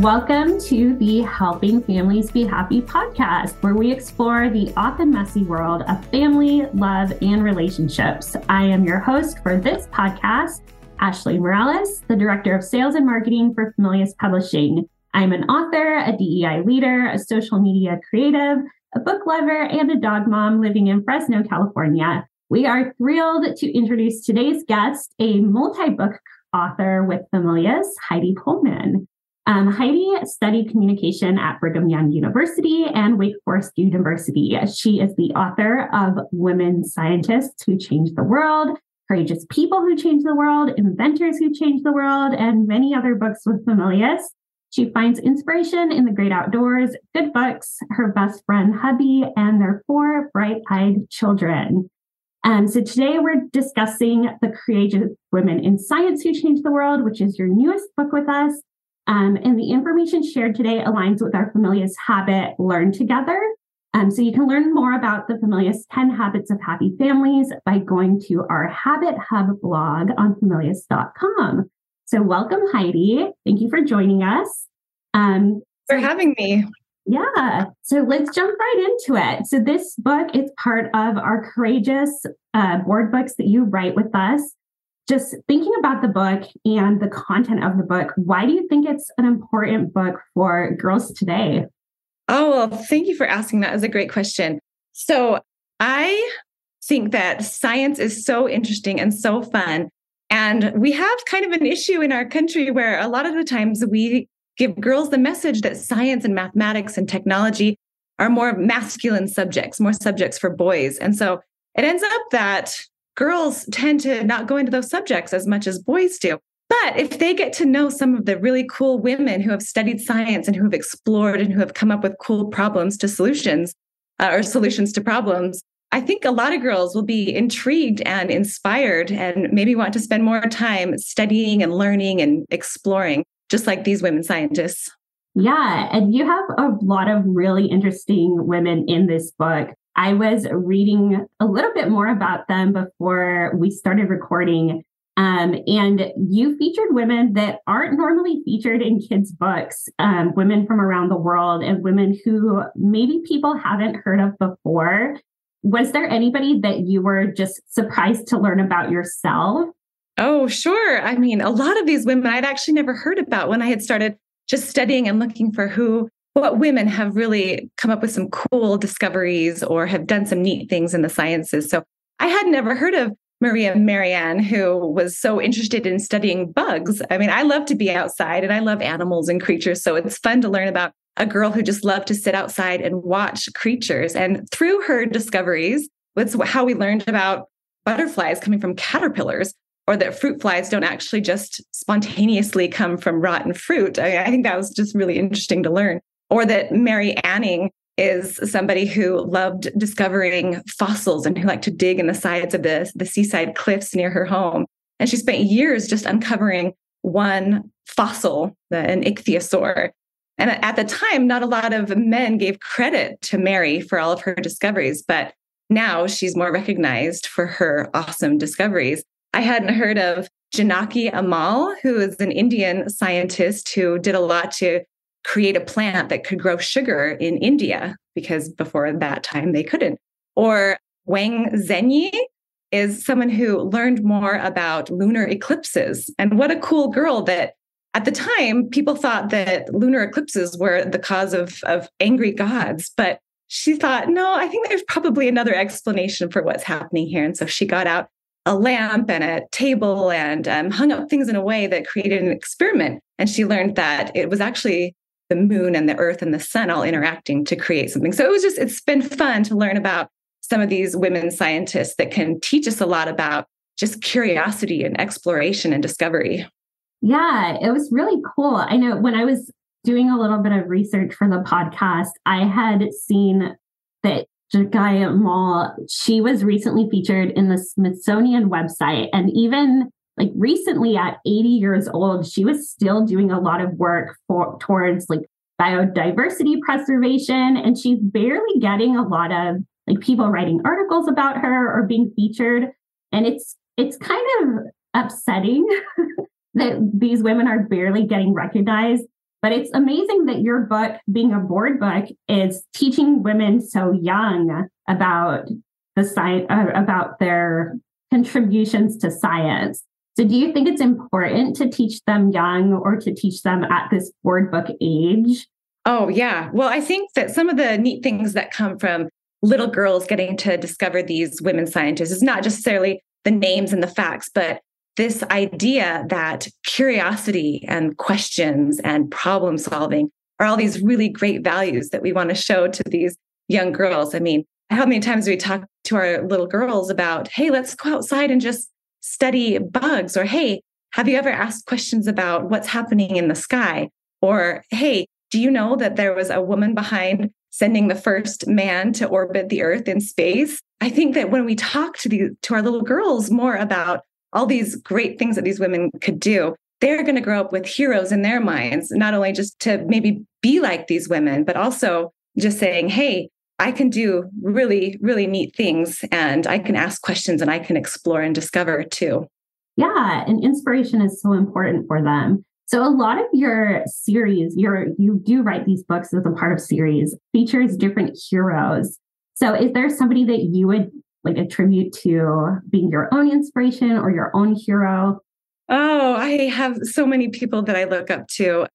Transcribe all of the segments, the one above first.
Welcome to the Helping Families Be Happy podcast, where we explore the often messy world of family, love, and relationships. I am your host for this podcast, Ashley Mireles, the Director of Sales and Marketing for Familius Publishing. I'm an author, a DEI leader, a social media creative, a book lover, and a dog mom living in Fresno, California. We are thrilled to introduce today's guest, a multi-book author with Familius, Heidi Poelman. Heidi studied communication at Brigham Young University and Wake Forest University. She is the author of Women Scientists Who Changed the World, Courageous People Who Changed the World, Inventors Who Changed the World, and many other books with Familius. She finds inspiration in the great outdoors, good books, her best friend, hubby, and their 4 bright-eyed children. So today we're discussing The Courageous Women in Science Who Changed the World, which is your newest book with us. And the information shared today aligns with our Familius habit, Learn Together. So you can learn more about the Familius 10 Habits of Happy Families by going to our Habit Hub blog on familius.com. So welcome, Heidi. Thank you for joining us. For having me. Yeah. So let's jump right into it. So this book is part of our Courageous board books that you write with us. Just thinking about the book and the content of the book, why do you think it's an important book for girls today? Oh, well, thank you for asking. That is a great question. So I think that science is so interesting and so fun. And we have kind of an issue in our country where a lot of the times we give girls the message that science and mathematics and technology are more masculine subjects, more subjects for boys. And so it ends up that girls tend to not go into those subjects as much as boys do. But if they get to know some of the really cool women who have studied science and who have explored and who have come up with cool problems to solutions or solutions to problems, I think a lot of girls will be intrigued and inspired and maybe want to spend more time studying and learning and exploring, just like these women scientists. Yeah. And you have a lot of really interesting women in this book. I was reading a little bit more about them before we started recording, and you featured women that aren't normally featured in kids' books, women from around the world and women who maybe people haven't heard of before. Was there anybody that you were just surprised to learn about yourself? Oh, sure. I mean, a lot of these women I'd actually never heard about when I had started just studying and looking for what women have really come up with some cool discoveries or have done some neat things in the sciences. So I had never heard of Maria Marianne, who was so interested in studying bugs. I mean, I love to be outside and I love animals and creatures. So it's fun to learn about a girl who just loved to sit outside and watch creatures. And through her discoveries, that's how we learned about butterflies coming from caterpillars, or that fruit flies don't actually just spontaneously come from rotten fruit. I think that was just really interesting to learn. Or that Mary Anning is somebody who loved discovering fossils and who liked to dig in the sides of the seaside cliffs near her home. And she spent years just uncovering one fossil, an ichthyosaur. And at the time, not a lot of men gave credit to Mary for all of her discoveries, but now she's more recognized for her awesome discoveries. I hadn't heard of Janaki Amal, who is an Indian scientist who did a lot to create a plant that could grow sugar in India, because before that time they couldn't. Or Wang Zhenyi is someone who learned more about lunar eclipses. And what a cool girl that at the time people thought that lunar eclipses were the cause of angry gods. But she thought, no, I think there's probably another explanation for what's happening here. And so she got out a lamp and a table and hung up things in a way that created an experiment. And she learned that it was actually the moon and the earth and the sun all interacting to create something. So it's been fun to learn about some of these women scientists that can teach us a lot about just curiosity and exploration and discovery. Yeah, it was really cool. I know when I was doing a little bit of research for the podcast, I had seen that Janaki Amal, she was recently featured in the Smithsonian website. And even like recently at 80 years old, she was still doing a lot of work towards like biodiversity preservation. And she's barely getting a lot of like people writing articles about her or being featured. And it's kind of upsetting that these women are barely getting recognized. But it's amazing that your book, being a board book, is teaching women so young about the science, about their contributions to science. So do you think it's important to teach them young or to teach them at this board book age? Oh, yeah. Well, I think that some of the neat things that come from little girls getting to discover these women scientists is not necessarily the names and the facts, but this idea that curiosity and questions and problem solving are all these really great values that we want to show to these young girls. I mean, how many times do we talk to our little girls about, hey, let's go outside and just study bugs, or hey, have you ever asked questions about what's happening in the sky? Or hey, do you know that there was a woman behind sending the first man to orbit the Earth in space? I think that when we talk to our little girls more about all these great things that these women could do, they're going to grow up with heroes in their minds, not only just to maybe be like these women, but also just saying, hey, I can do really, really neat things, and I can ask questions and I can explore and discover too. Yeah, and inspiration is so important for them. So a lot of your series, you do write these books as a part of series, features different heroes. So is there somebody that you would like attribute to being your own inspiration or your own hero? Oh, I have so many people that I look up to.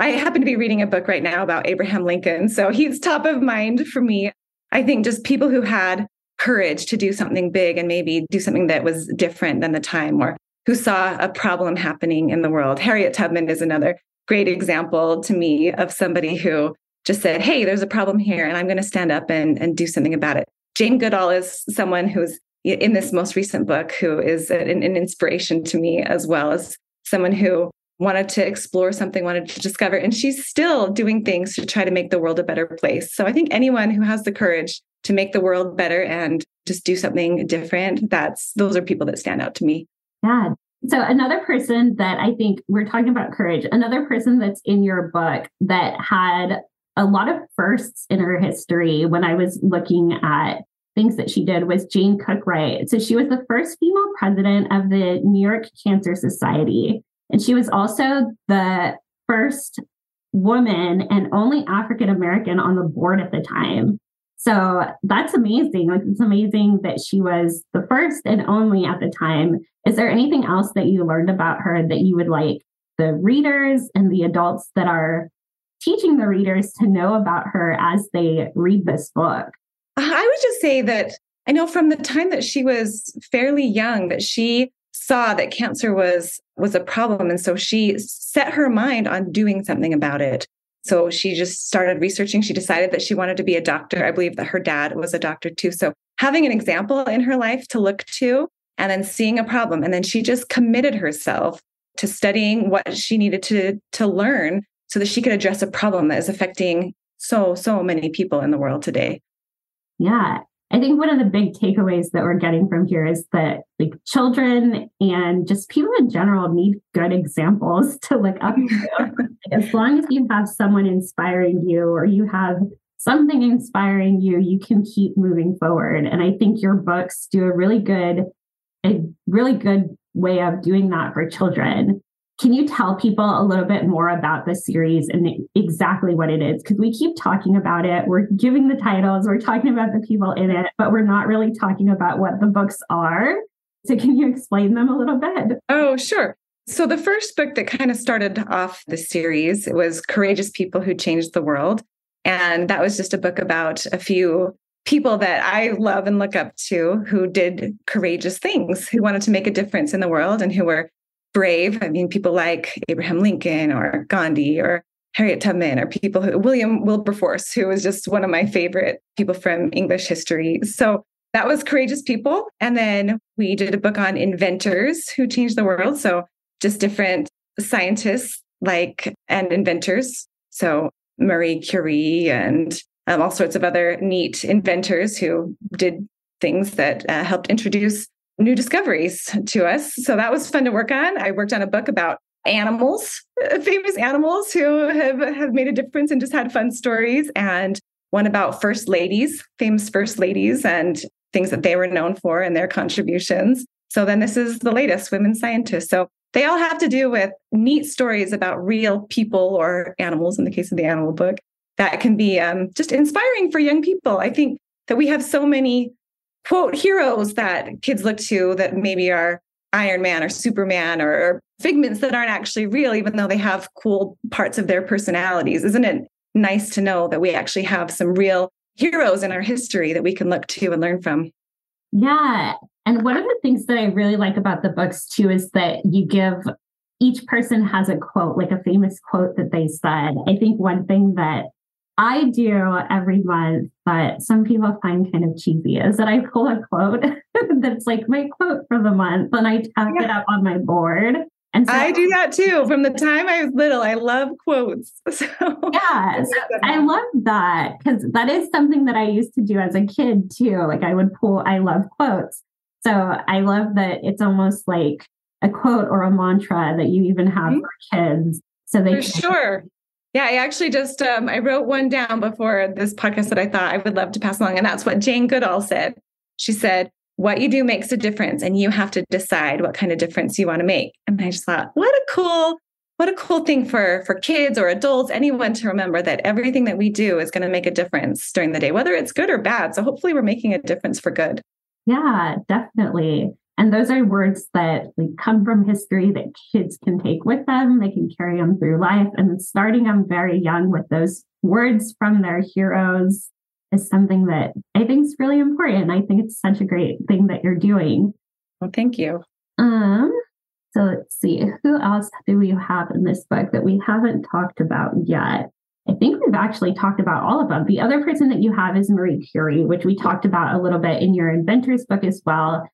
I happen to be reading a book right now about Abraham Lincoln. So he's top of mind for me. I think just people who had courage to do something big and maybe do something that was different than the time, or who saw a problem happening in the world. Harriet Tubman is another great example to me of somebody who just said, hey, there's a problem here and I'm going to stand up and do something about it. Jane Goodall is someone who's in this most recent book who is an inspiration to me, as well as someone who wanted to explore something, wanted to discover, and she's still doing things to try to make the world a better place. So I think anyone who has the courage to make the world better and just do something different, those are people that stand out to me. Yeah. So another person that I think we're talking about courage, another person that's in your book that had a lot of firsts in her history when I was looking at things that she did was Jane Cookwright. So she was the first female president of the New York Cancer Society. And she was also the first woman and only African-American on the board at the time. So that's amazing. Like, it's amazing that she was the first and only at the time. Is there anything else that you learned about her that you would like the readers and the adults that are teaching the readers to know about her as they read this book? I would just say that I know from the time that she was fairly young that she saw that cancer was a problem. And so she set her mind on doing something about it. So she just started researching. She decided that she wanted to be a doctor. I believe that her dad was a doctor too. So having an example in her life to look to, and then seeing a problem. And then she just committed herself to studying what she needed to learn so that she could address a problem that is affecting so many people in the world today. Yeah. I think one of the big takeaways that we're getting from here is that like children and just people in general need good examples to look up to. As long as you have someone inspiring you or you have something inspiring you, you can keep moving forward. And I think your books do a really good way of doing that for children. Can you tell people a little bit more about the series and exactly what it is? Because we keep talking about it. We're giving the titles. We're talking about the people in it, but we're not really talking about what the books are. So can you explain them a little bit? Oh, sure. So the first book that kind of started off the series, it was Courageous People Who Changed the World. And that was just a book about a few people that I love and look up to who did courageous things, who wanted to make a difference in the world and who were brave. I mean, people like Abraham Lincoln or Gandhi or Harriet Tubman or William Wilberforce, who was just one of my favorite people from English history. So that was Courageous People. And then we did a book on inventors who changed the world. So just different scientists and inventors. So Marie Curie and all sorts of other neat inventors who did things that helped introduce new discoveries to us. So that was fun to work on. I worked on a book about animals, famous animals who have made a difference and just had fun stories, and one about first ladies, famous first ladies and things that they were known for and their contributions. So then this is the latest, women scientists. So They all have to do with neat stories about real people or animals, in the case of the animal book, that can be just inspiring for young people. I think that we have so many, quote, heroes that kids look to that maybe are Iron Man or Superman or figments that aren't actually real, even though they have cool parts of their personalities. Isn't it nice to know that we actually have some real heroes in our history that we can look to and learn from? Yeah. And one of the things that I really like about the books too, is that you give, each person has a quote, like a famous quote that they said. I think one thing that I do every month, but some people find kind of cheesy, is that I pull a quote that's like my quote for the month and I tuck it up on my board. And so I do that too. From the time I was little, I love quotes. So yeah, I love that because that is something that I used to do as a kid too. Like I would pull, I love quotes. So I love that it's almost like a quote or a mantra that you even have for kids. So they sure. Yeah, I actually just, I wrote one down before this podcast that I thought I would love to pass along. And that's what Jane Goodall said. She said, what you do makes a difference and you have to decide what kind of difference you want to make. And I just thought, what a cool thing for kids or adults, anyone to remember that everything that we do is going to make a difference during the day, whether it's good or bad. So hopefully we're making a difference for good. Yeah, definitely. And those are words that like come from history that kids can take with them. They can carry them through life. And starting them very young with those words from their heroes is something that I think is really important. I think it's such a great thing that you're doing. Well, thank you. So let's see. Who else do we have in this book that we haven't talked about yet? I think we've actually talked about all of them. The other person that you have is Marie Curie, which we talked about a little bit in your Inventors book as well.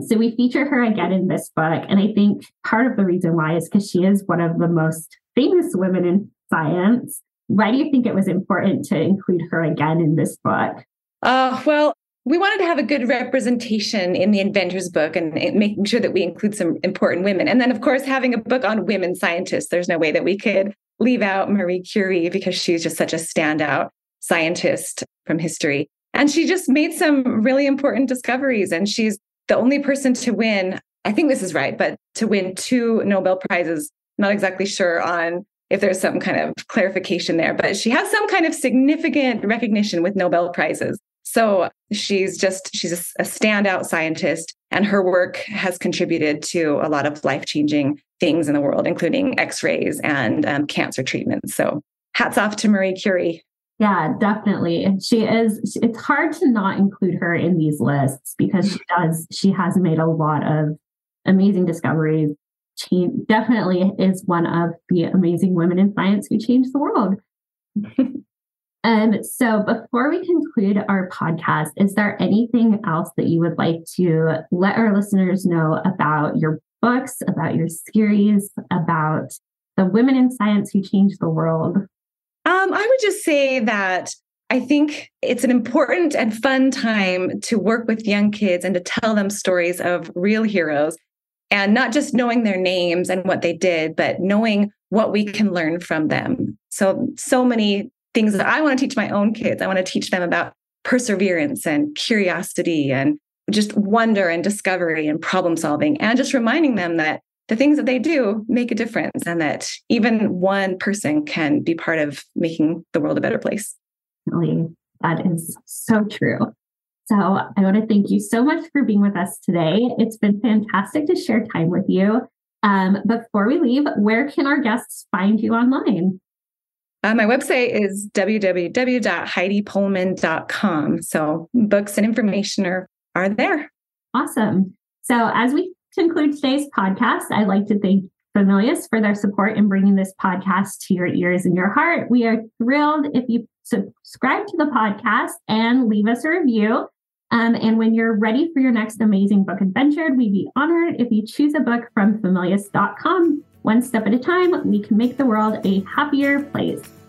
So we feature her again in this book. And I think part of the reason why is because she is one of the most famous women in science. Why do you think it was important to include her again in this book? Well, we wanted to have a good representation in the Inventors book and making sure that we include some important women. And then, of course, having a book on women scientists, there's no way that we could leave out Marie Curie because she's just such a standout scientist from history. And she just made some really important discoveries. And she's the only person to win, I think this is right, but to win 2 Nobel Prizes, not exactly sure on if there's some kind of clarification there, but she has some kind of significant recognition with Nobel Prizes. So she's a standout scientist, and her work has contributed to a lot of life-changing things in the world, including X-rays and cancer treatments. So hats off to Marie Curie. Yeah, definitely. It's hard to not include her in these lists because she has made a lot of amazing discoveries. She definitely is one of the amazing women in science who changed the world. So before we conclude our podcast, is there anything else that you would like to let our listeners know about your books, about your series, about the women in science who changed the world? I would just say that I think it's an important and fun time to work with young kids and to tell them stories of real heroes, and not just knowing their names and what they did, but knowing what we can learn from them. So many things that I want to teach my own kids. I want to teach them about perseverance and curiosity and just wonder and discovery and problem solving, and just reminding them that the things that they do make a difference, and that even one person can be part of making the world a better place. That is so true. So I want to thank you so much for being with us today. It's been fantastic to share time with you. Before we leave, where can our guests find you online? My website is www.heidipoelman.com. So books and information are there. Awesome. So as we conclude today's podcast, I'd like to thank Familius for their support in bringing this podcast to your ears and your heart. We are thrilled if you subscribe to the podcast and leave us a review. And when you're ready for your next amazing book adventure, we'd be honored if you choose a book from Familius.com. One step at a time, we can make the world a happier place.